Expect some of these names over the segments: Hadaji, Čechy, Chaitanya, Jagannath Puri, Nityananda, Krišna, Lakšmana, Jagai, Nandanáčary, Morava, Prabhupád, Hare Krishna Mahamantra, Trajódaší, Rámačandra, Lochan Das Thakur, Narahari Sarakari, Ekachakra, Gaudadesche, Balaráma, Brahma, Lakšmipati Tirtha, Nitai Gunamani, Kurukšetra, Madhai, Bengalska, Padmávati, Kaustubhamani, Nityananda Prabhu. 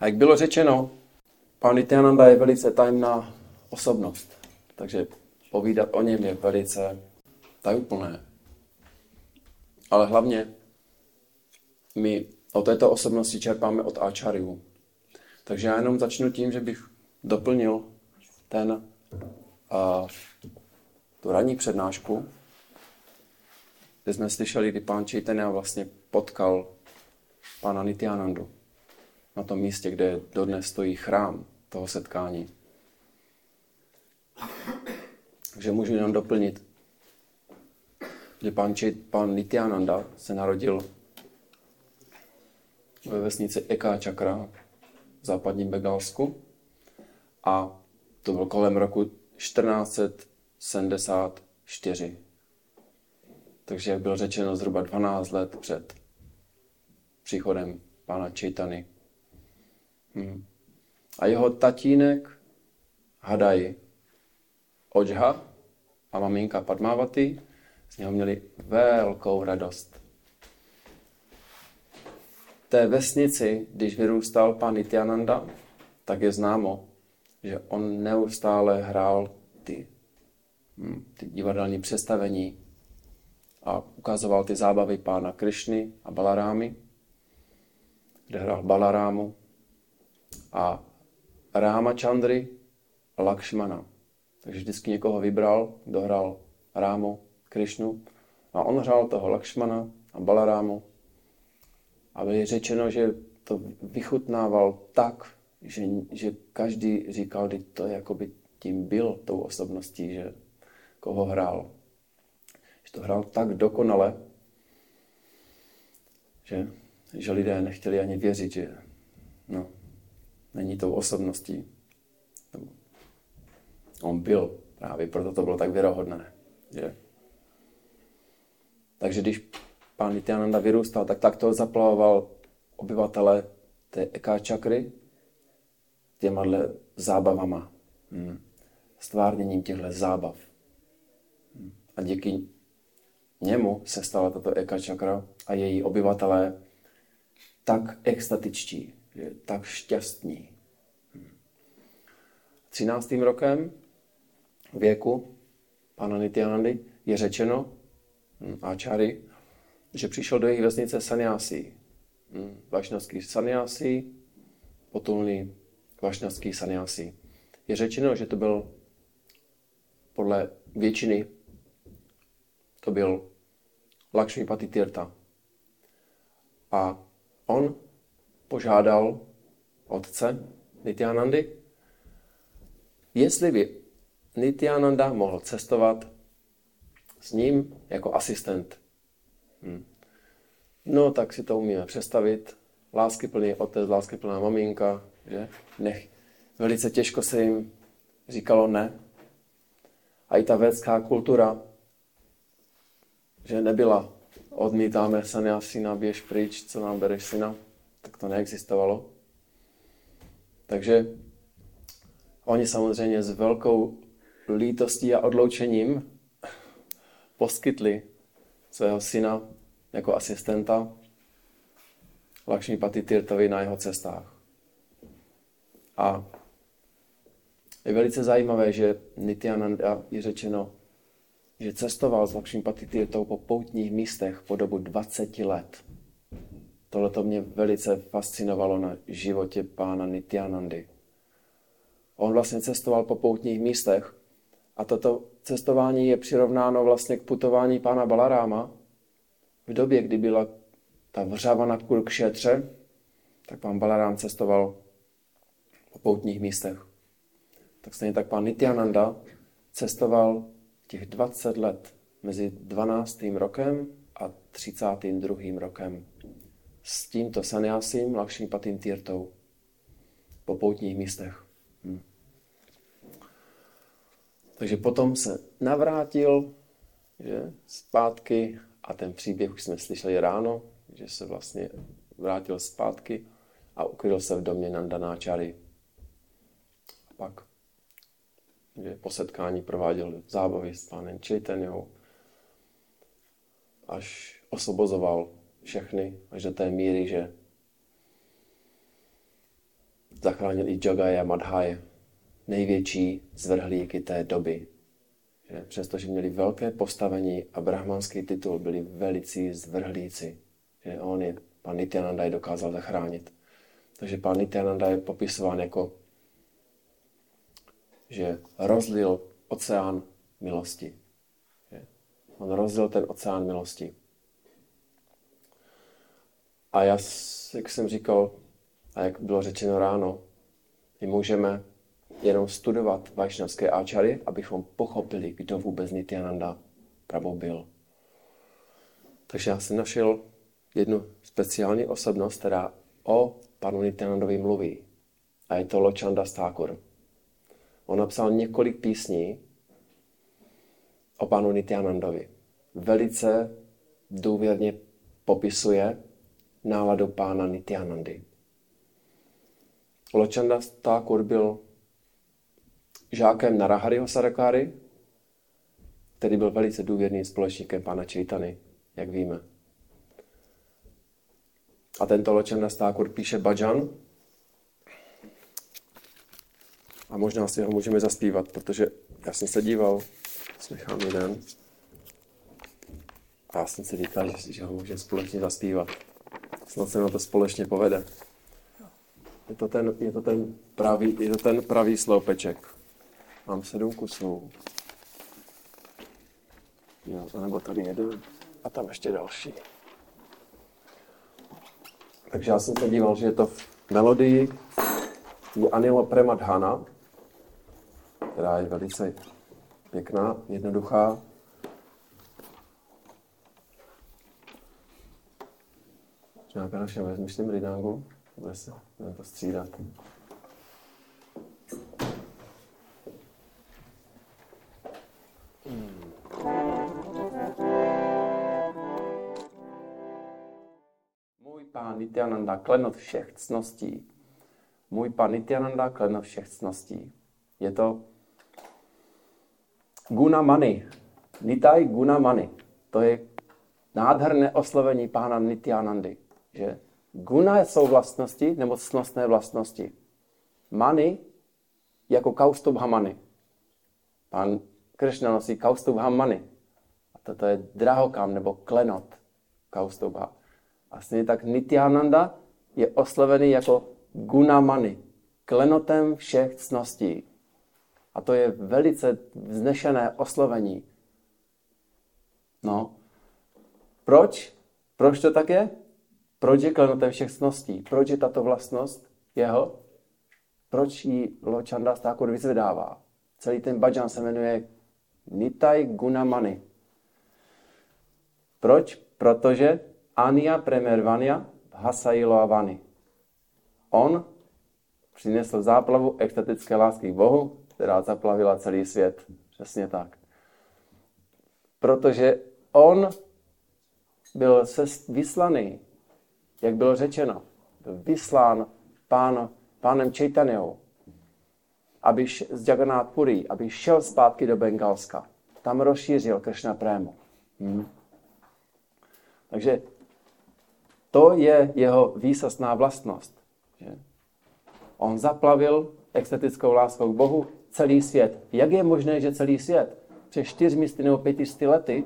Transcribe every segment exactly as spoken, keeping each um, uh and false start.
A jak bylo řečeno, pan Nityananda je velice tajemná osobnost, takže povídat o něm je velice tajuplné. Ale hlavně my o této osobnosti čerpáme od áčáriů. Takže já jenom začnu tím, že bych doplnil ten, a, tu ranní přednášku, kde jsme slyšeli, kdy pán Chaitanya vlastně potkal pána Nityanandu na tom místě, kde dodnes stojí chrám toho setkání. Takže můžu jenom doplnit, že pan, Čit, pan Nityananda se narodil ve vesnici Ekachakra v západním Bengalsku a to bylo kolem roku čtrnáct set sedmdesát čtyři. Takže jak bylo řečeno, zhruba dvanáct let před příchodem pána Chaitany. Hmm. A jeho tatínek Hadaji Odžha a maminka Padmávati z něho měli velkou radost. V té vesnici, když vyrůstal pan Nityananda, tak je známo, že on neustále hrál ty, ty divadelní představení a ukazoval ty zábavy pána Krišny a Balarámy, kde hrál Balarámu a Rámačandry a Lakšmana. Takže vždycky někoho vybral, kdo hrál Rámu, Krišnu a on hrál toho Lakšmana a Balarámu a bylo řečeno, že to vychutnával tak, že, že každý říkal, že to jakoby tím byl, tou osobností, že koho hrál. Že to hrál tak dokonale, že, že lidé nechtěli ani věřit, že no, není tou osobností. On byl právě, proto to bylo tak věrohodné. Že? Takže když pán Nityananda vyrůstal, tak takto zaplavoval obyvatele té Ekachakry těma zábavama, hmm. stvárněním těchto zábav. Hmm. A díky němu se stala tato Ekachakra a její obyvatelé tak extatičtí, že tak šťastní. Hmm. Třináctým rokem věku pana Nityanandy je řečeno hmm, áčáry, že přišel do jejich vesnice sanyasi. Hmm, vašnavský sanyasi, potulný vašnavský sanyasi. Je řečeno, že to byl podle většiny to byl Lakšmipati Tirtha. A on požádal otce Nityanandy, jestli by Nityananda mohl cestovat s ním jako asistent. Hmm. No, tak si to umíme představit. Láskyplný otec, láskyplná maminka, že? Nech. Velice těžko se jim říkalo ne. A i ta védská kultura, že nebyla odmítáme sanyasina, běž pryč, co nám bereš syna, tak to neexistovalo. Takže oni samozřejmě s velkou lítostí a odloučením poskytli svého syna jako asistenta Lakšmipati Tirthovi na jeho cestách. A je velice zajímavé, že Nityananda je řečeno, že cestoval s Lakšmipati Tirthou po poutních místech po dobu dvacet let. Tohle to mě velice fascinovalo na životě pána Nityanandy. On vlastně cestoval po poutních místech a toto cestování je přirovnáno vlastně k putování pána Balaráma. V době, kdy byla ta vřava na Kurukšetře, tak pán Balarám cestoval po poutních místech. Tak stejně tak pán Nityananda cestoval těch dvacet let mezi dvanáctým rokem a třicátým druhým rokem s tímto sanyasím Lakšmipatim Tirthou po poutních místech. Hm. Takže potom se navrátil že, zpátky a ten příběh už jsme slyšeli ráno, že se vlastně vrátil zpátky a ukryl se v domě Nandanáčary. A pak že po setkání prováděl zábavy s pánem Chaitanyou, až osobozoval všechny, až do té míry, že zachránil i Jagaje a Madhaje, největší zvrhlíky té doby. Přestože měli velké postavení a brahmanský titul, byli velicí zvrhlíci. Že on je, pan Nityananda je dokázal zachránit. Takže pan Nityananda je popisován jako, že rozlil oceán milosti. Že on rozlil ten oceán milosti. A já, jak jsem říkal, a jak bylo řečeno ráno, my můžeme jenom studovat vajšnavské áčary, abychom pochopili, kdo vůbec Nityananda Prabhu byl. Takže já jsem našel jednu speciální osobnost, která o panu Nityanandovi mluví. A je to Lochan Das Thakur. On napsal několik písní o panu Nityanandovi. Velice důvěrně popisuje náladu pána Nityanandy. Lochan Das Thakur byl žákem Narahariho Sarakari, který byl velice důvěrným společníkem pána Chaitany, jak víme. A tento Lochan Das Thakur píše bhajan a možná si ho můžeme zaspívat, protože já jsem se díval, nechám jeden a já jsem si říkal, že ho můžeme společně zaspívat. Snad se nám to společně povede. Je to ten, je to ten, pravý, je to ten pravý sloupeček. Mám sedm kusů. Jo, nebo tady jeden. A tam ještě další. Takže já jsem se díval, že je to v melodii Anila Premadhana, která je velice pěkná, jednoduchá. Nějaká naše vezmiš tím ridangu? Bude se to střídat. Můj pán Nityananda, klenot všech ctností. Můj pán Nityananda, klenot všech ctností. Je to Gunamani. Nitai Gunamani. To je nádherné oslovení pána Nityanandy. Že guna jsou vlastnosti nebo ctnostné vlastnosti. Mani jako Kaustubhamani. Pán Krišna nosí Kaustubhamani. A toto je drahokam nebo klenot Kaustubha. A stejně tak Nityananda je oslovený jako Gunamani, klenotem všech ctností. A to je velice vznešené oslovení. No, proč? Proč to tak je? Proč je klenotem všech ctností? Proč je tato vlastnost jeho? Proč ji Lochan Das Thakur vyzvedává? Celý ten bhajan se jmenuje Nitai Gunamani. Proč? Protože Ania Premervania Hasailo Avani. On přinesl záplavu extatické lásky k Bohu, která zaplavila celý svět. Přesně tak. Protože on byl vyslaný, jak bylo řečeno, byl vyslán pán, pánem Chaitanyou, aby š, z Jagannath Puri, aby šel zpátky do Bengalska. Tam rozšířil Krishna prému. Hmm. Takže to je jeho výsostná vlastnost. Že? On zaplavil extatickou láskou k Bohu celý svět. Jak je možné, že celý svět před čtyřmi nebo pětisty lety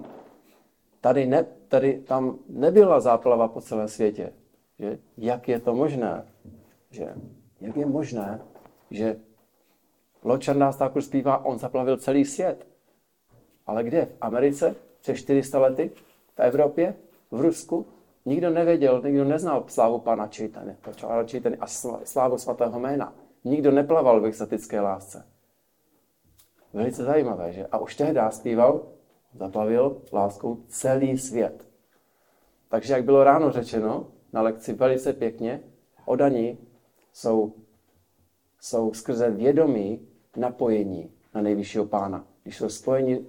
tady, ne, tady tam nebyla záplava po celém světě? Že? Jak je to možné? Že? Jak je možné, že Lochan Das Thakur zpívá, on zaplavil celý svět. Ale kde? V Americe? Před čtyřmi sty lety? V Evropě? V Rusku? Nikdo nevěděl, nikdo neznal slávu pána Chaitanya a slávu svatého jména. Nikdo neplaval v extatické lásce. Velice zajímavé, že? A už tehdy zpíval, zaplavil láskou celý svět. Takže jak bylo ráno řečeno, na lekci velice pěkně, odaní jsou, jsou skrze vědomí napojení na nejvyššího pána. Když jsou spojeni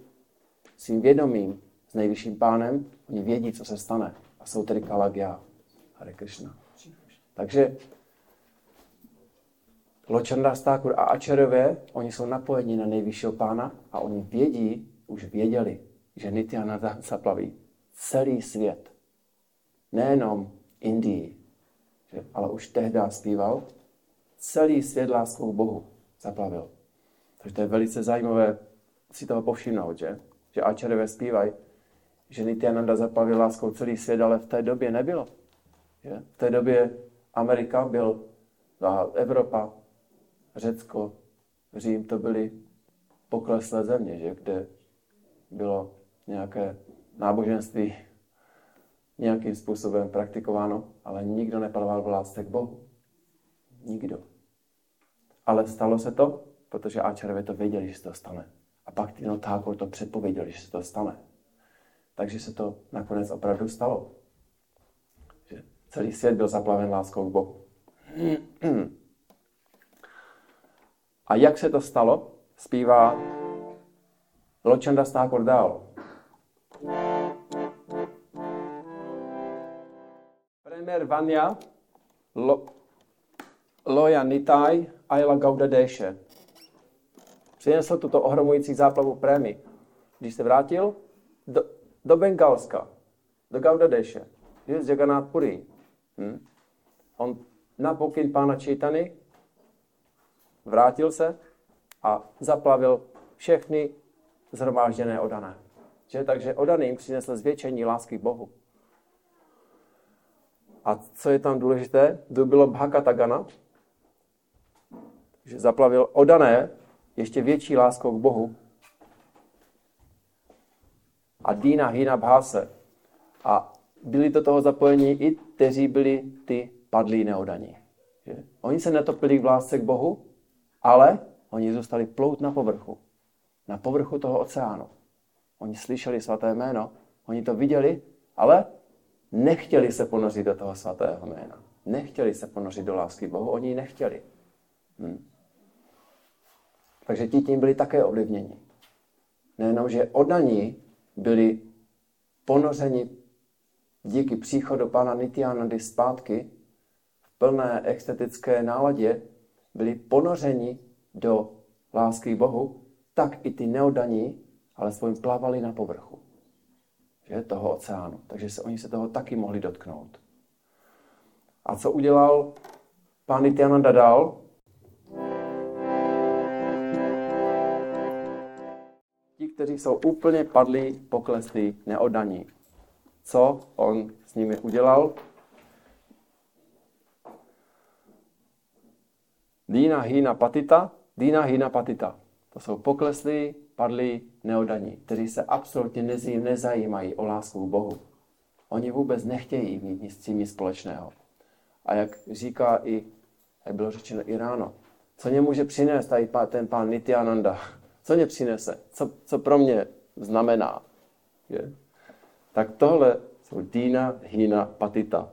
svým vědomím s nejvyšším pánem, oni vědí, co se stane. A jsou tedy kalagya. Hare Krishna. Takže Lochan Das Thakur a Acharyové, oni jsou napojeni na nejvyššího pána a oni vědí, už věděli, že Nityananda zaplaví celý svět. Nejenom Indii, ale už tehdy zpíval celý svět láskou k Bohu zaplavil. Takže to je velice zajímavé si toho povšimnout, že? Že áčarové zpívají, že Nityananda zaplavil láskou celý svět, ale v té době nebylo. Že? V té době Amerika byl, Evropa, Řecko, Řím, to byly pokleslé země, že? Kde bylo nějaké náboženství nějakým způsobem praktikováno, ale nikdo nepaloval v lásce k Bohu. Nikdo. Ale stalo se to, protože áčarové to věděli, že se to stane. A pak Tino Thakur to předpověděl, že se to stane. Takže se to nakonec opravdu stalo. Že celý svět byl zaplaven láskou k Bohu. A jak se to stalo, zpívá Lochan Das Thakur dál. Premiér Vanya lo, Loja Nitai Aila Gaudadesche přinesl tuto ohromující záplavu prémy. Když se vrátil do, do Bengalska, do Gaudadesche, z Jagannath Puri, hm? on na pokyn pána Chaitany vrátil se a zaplavil všechny zhromážděné odané. Že? Takže odaný jim přinesl zvětšení lásky k Bohu. A co je tam důležité? To bylo Bhakatagana, že zaplavil odané ještě větší láskou k Bohu. A Dina Hina Bhase. A byli do toho zapojeni i kteří byli ty padlí neodaní. Že? Oni se netopili v lásce k Bohu, ale oni zůstali plout na povrchu. Na povrchu toho oceánu. Oni slyšeli svaté jméno, oni to viděli, ale nechtěli se ponořit do toho svatého jména. Nechtěli se ponořit do lásky Bohu, oni ji nechtěli. Hm. Takže ti tím byli také ovlivněni. Nejenom, že oddaní byli ponořeni díky příchodu pána Nityanandy zpátky v plné extetické náladě, byli ponořeni do lásky Bohu, tak i ty neoddaní alespoň plavali na povrchu, že, toho oceánu. Takže se, oni se toho taky mohli dotknout. A co udělal pán Nityananda dál? Ti, kteří jsou úplně padlí, pokleslí, neoddaní. Co on s nimi udělal? Dina hina patita, dina hina patita. To jsou pokleslí, padlí, neoddaní, kteří se absolutně nezajímají o lásku k Bohu. Oni vůbec nechtějí mít nic s tím společného. A jak říká i, jak bylo řečeno i ráno, co mě může přinést tady ten pán Nityananda? Co mě přinese? Co, co pro mě znamená? Je? Tak tohle jsou Dina, Hina, Patita.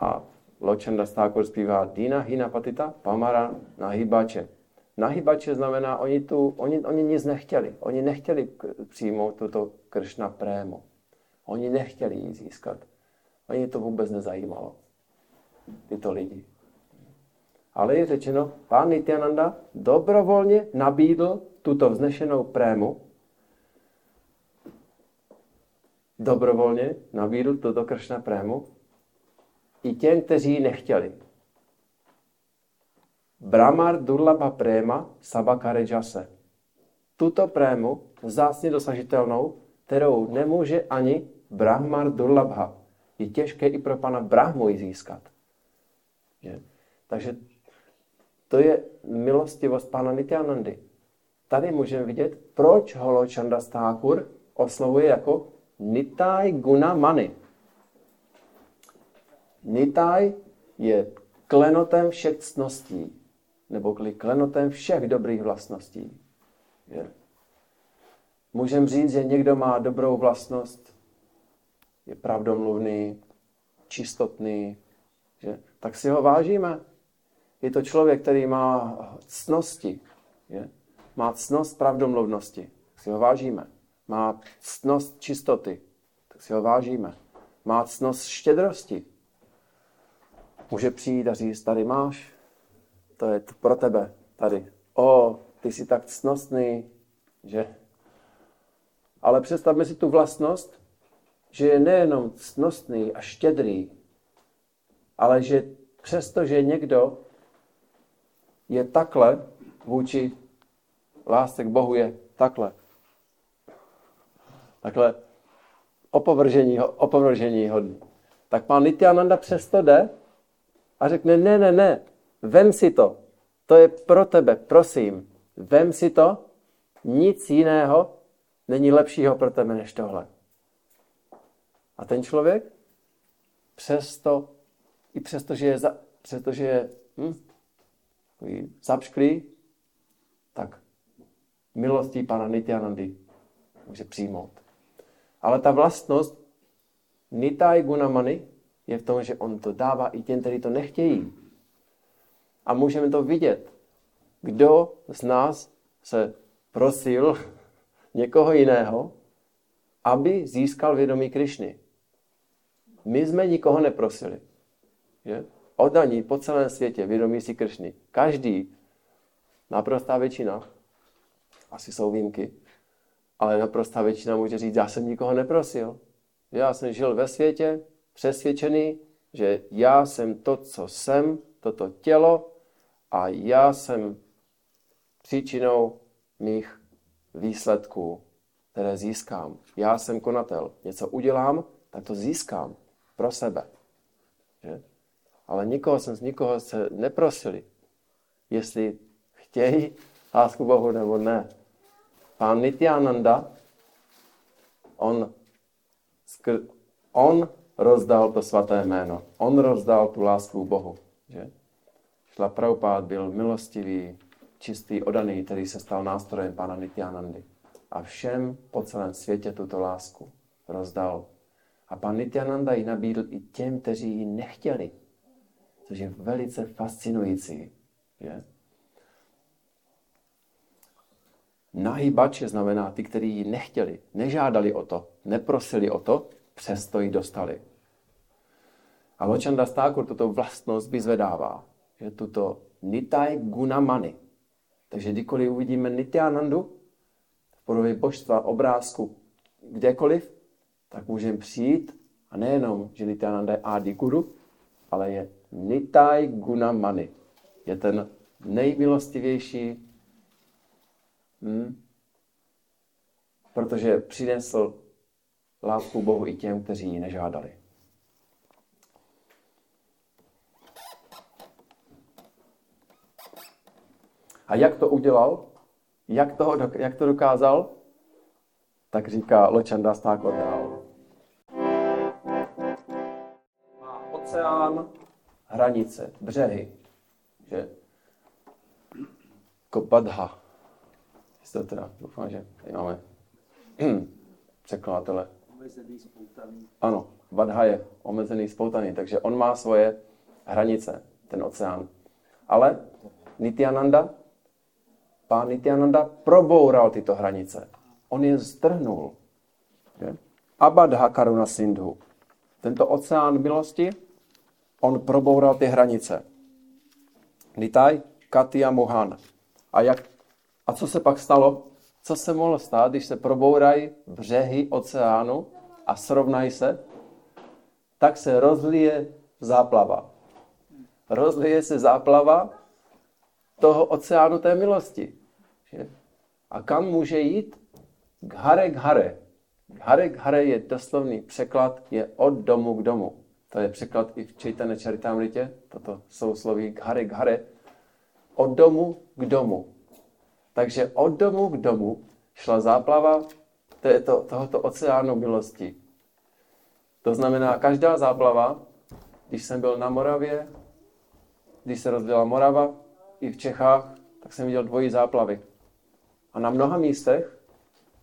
A Lochan Das Thakur zpívá Dina, Hina, Patita, Pamara, Nahibače. Nahibače znamená, oni, tu, oni, oni nic nechtěli. Oni nechtěli přijmout tuto Krišna prému. Oni nechtěli ji získat. Oni to vůbec nezajímalo. Tyto lidi. Ale je řečeno, pán Nityananda dobrovolně nabídl tuto vznešenou prému. Dobrovolně nabídl tuto Krišna prému i těm, kteří ji nechtěli. Brahmar Durlabha Prema Sabakare Jase. Tuto prému vzácně dosažitelnou, kterou nemůže ani Brahmar Durlabha. Je těžké i pro pana Brahmu ji získat. Je. Takže to je milostivost pána Nityanandy. Tady můžeme vidět, proč ho Lochan Das Thakur oslovuje jako Nitai Guna Mani. Nitai je klenotem všech ctností, nebo klenotem všech dobrých vlastností. Je. Můžeme říct, že někdo má dobrou vlastnost, je pravdomluvný, čistotný, že? Tak si ho vážíme. Je to člověk, který má ctnosti. Je? Má ctnost pravdomluvnosti. Tak si ho vážíme. Má ctnost čistoty. Tak si ho vážíme. Má ctnost štědrosti. Může přijít a říct, tady máš. To je pro tebe. Tady. O, ty jsi tak ctnostný, že? Ale představme si tu vlastnost, že je nejenom ctnostný a štědrý, ale že přestože někdo je takhle, vůči lásce k Bohu je takhle. Takhle opovržení, opovržení hodný. Tak pán Nityananda přesto jde a řekne, ne, ne, ne, vem si to. To je pro tebe, prosím. Vem si to, nic jiného není lepšího pro tebe než tohle. A ten člověk přesto, i přesto, že je, za, přesto, že je hm, zapšklý, tak milostí pana Nityanandy může přijmout. Ale ta vlastnost Nitai Gunamani je v tom, že on to dává i těm, kteří to nechtějí. A můžeme to vidět. Kdo z nás se prosil někoho jiného, aby získal vědomí Krišny? My jsme nikoho neprosili. Že? Oddaní po celém světě vědomí si Krišny. Každý, naprostá většina, asi jsou výjimky, ale naprostá většina může říct, já jsem nikoho neprosil. Já jsem žil ve světě, přesvědčený, že já jsem to, co jsem, toto tělo, a já jsem příčinou mých výsledků, které získám. Já jsem konatel. Něco udělám, tak to získám pro sebe. Že? Ale nikoho jsem z nikoho se neprosili, jestli chtějí lásku Bohu nebo ne. Pán Nityananda, on, skr- on rozdal to svaté jméno. On rozdal tu lásku Bohu. Že? Šla Prabhupád byl milostivý, čistý, odaný, který se stal nástrojem pana Nityanandy. A všem po celém světě tuto lásku rozdal. A pan Nityananda ji nabídl i těm, kteří ji nechtěli. Což je velice fascinující. Že? Nahybače znamená ty, kteří ji nechtěli, nežádali o to, neprosili o to, přesto ji dostali. A Lochan Das Thakur tuto vlastnost vyzvedává, že tuto Nitai Gunamani. Takže kdykoliv uvidíme Nityanandu v podobě božstva, obrázku, kdekoliv, tak můžeme přijít a nejenom, že Nityananda je Adi Guru, ale je Nitai Gunamani. Je ten nejmilostivější, hmm, protože přinesl lásku Bohu i těm, kteří ji nežádali. A jak to udělal? Jak, toho, jak to dokázal? Tak říká Lochan Das Thakur. Má oceán, hranice, břehy. Že? Kopadha. Jestli to teda, doufám, že tady máme překladatele. Omezený, spoutaný. Ano, vadha je omezený, spoutaný. Takže on má svoje hranice, ten oceán. Ale Nityananda Pán Nityananda proboural tyto hranice. On je strhnul. Abadha Karuna Sindhu. Tento oceán milosti, on proboural ty hranice. Nitai Katya Mohan. A, jak, a co se pak stalo? Co se mohlo stát, když se probourají břehy oceánu a srovnají se? Tak se rozlije záplava. Rozlije se záplava toho oceánu té milosti. Že? A kam může jít? Ghare ghare. Ghare ghare je doslovný překlad, je od domu k domu. To je překlad i v Chaitanya Charitamrite, toto sousloví ghare ghare. Od domu k domu. Takže od domu k domu šla záplava této, tohoto oceánu milosti. To znamená, každá záplava, když jsem byl na Moravě, když se rozdělila Morava, i v Čechách, tak jsem viděl dvojí záplavy. A na mnoha místech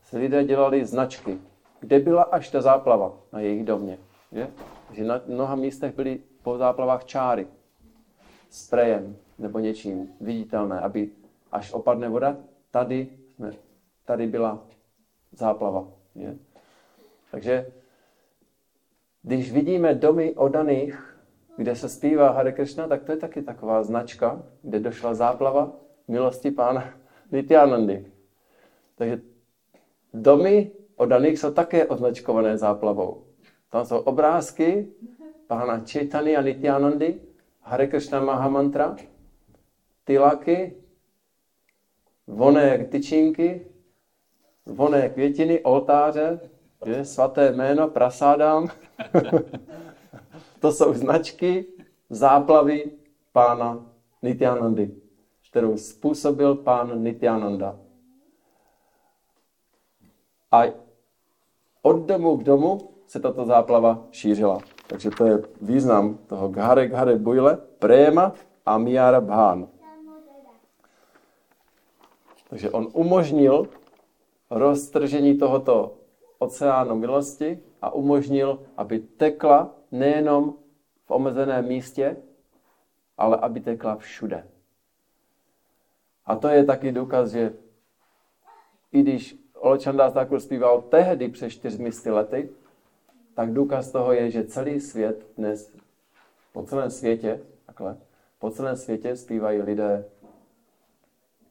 se lidé dělali značky, kde byla až ta záplava na jejich domě. Že? Že na mnoha místech byly po záplavách čáry s sprejem nebo něčím viditelné, aby až opadne voda, tady, ne, tady byla záplava. Že? Takže když vidíme domy oddaných, kde se zpívá Hare Krishna, tak to je taky taková značka, kde došla záplava milosti pána Nityanandy. Takže domy oddaných jsou také označkované záplavou. Tam jsou obrázky pána Chaitanya a Nityanandy, Hare Krishna Mahamantra tylaky, voné tyčinky, voné květiny, oltáře, že? Svaté jméno, prasádám. To jsou značky záplavy pána Nityanandy, kterou způsobil pán Nityananda. A od domu k domu se tato záplava šířila. Takže to je význam toho ghare ghare bujle, prema a miara bhán. Takže on umožnil roztržení tohoto oceánu milosti a umožnil, aby tekla nejenom v omezeném místě, ale aby tekla všude. A to je taky důkaz, že i když Lochan Das Thakur zpíval tehdy před čtyřmi sty lety, tak důkaz toho je, že celý svět dnes, po celém světě, takhle, po celém světě zpívají lidé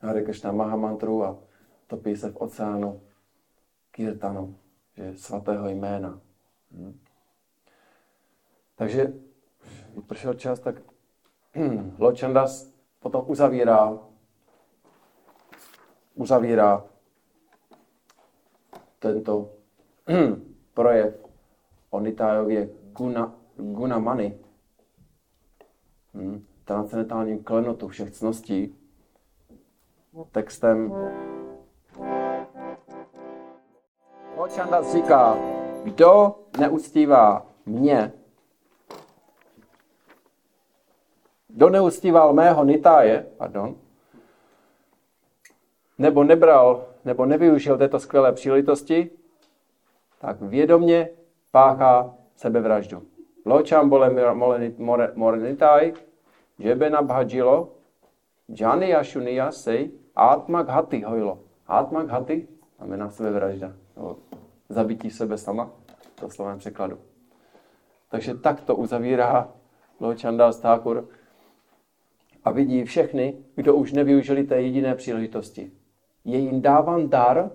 Hare Krishna Mahamantru a topí se v oceánu kirtanu, že svatého jména. Hmm. Takže vypršel čas, tak Lochan Das potom uzavírá uzavírá tento projev o Nitájově guna, gunamani, hmm, transcendentálním klenotu všech cností, textem. Lochan Das říká, kdo neuctívá mě, kdo neuctíval mého Nitáje, pardon, nebo nebral, nebo nevyužil této skvělé příležitosti, tak vědomě páchá sebevraždu. Ločam bole morenitái, jebena bhajilo, jani a šunia sej, atmaghati hojlo. Atmaghati znamená sebevražda, nebo zabití sebe sama, to slovem překladu. Takže tak to uzavírá Lochan Das Thakur a vidí všechny, kdo už nevyužili té jediné příležitosti. Je jim dáván dar,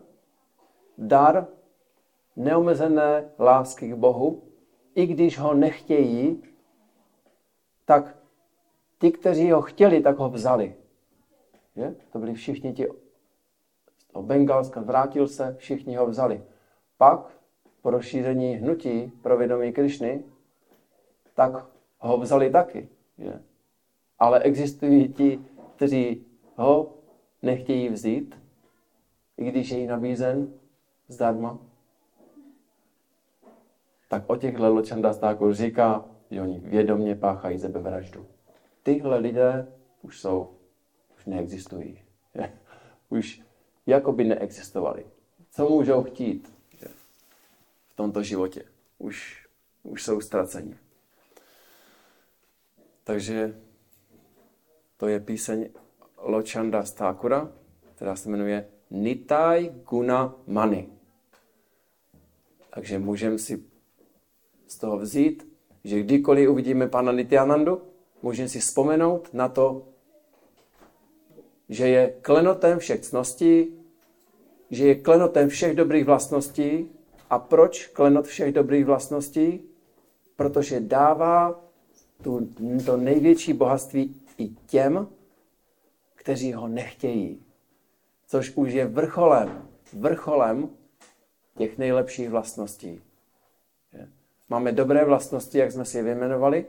dar neomezené lásky k Bohu, i když ho nechtějí, tak ti, kteří ho chtěli, tak ho vzali. Je? To byli všichni ti z toho Bengalska, vrátil se, všichni ho vzali. Pak po rozšíření hnutí pro vědomí Krišny, tak ho vzali taky. Je? Ale existují ti, kteří ho nechtějí vzít, i když je jí nabízen zdarma. Tak o těchto Lochan Das Thakur říká, že oni vědomě páchají sebevraždu. Tyhle lidé už jsou, už neexistují. Už jakoby neexistovali. Co můžou chtít v tomto životě? Už, už jsou ztraceni. Takže to je píseň Lochan Das Thakura, která se jmenuje Nitai Guna Mani. Takže můžeme si z toho vzít, že kdykoliv uvidíme pana Nityanandu, můžeme si vzpomenout na to, že je klenotem všech cností, že je klenotem všech dobrých vlastností. A proč klenot všech dobrých vlastností? Protože dává tu, to největší bohatství i těm, kteří ho nechtějí. Což už je vrcholem, vrcholem těch nejlepších vlastností. Máme dobré vlastnosti, jak jsme si je vyjmenovali.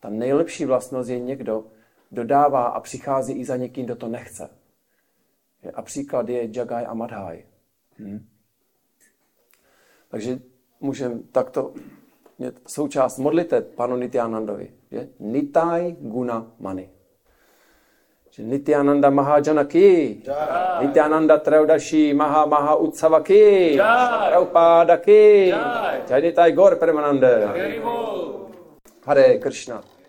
Ta nejlepší vlastnost je někdo, kdo dává a přichází i za někým, kdo to nechce. A příklad je Jagai a Madhai. Hmm. Takže můžeme takto mít součást modliteb panu Nityanandovi. Nitai Guna Mani. Nityananda Mahajana ki, Jai. Nityananda Traudashi Maha Maha Utsava ki, Jai. Prabhupada ki, Jai. Jai Nitai Gaur Premanande. Hare Krishna.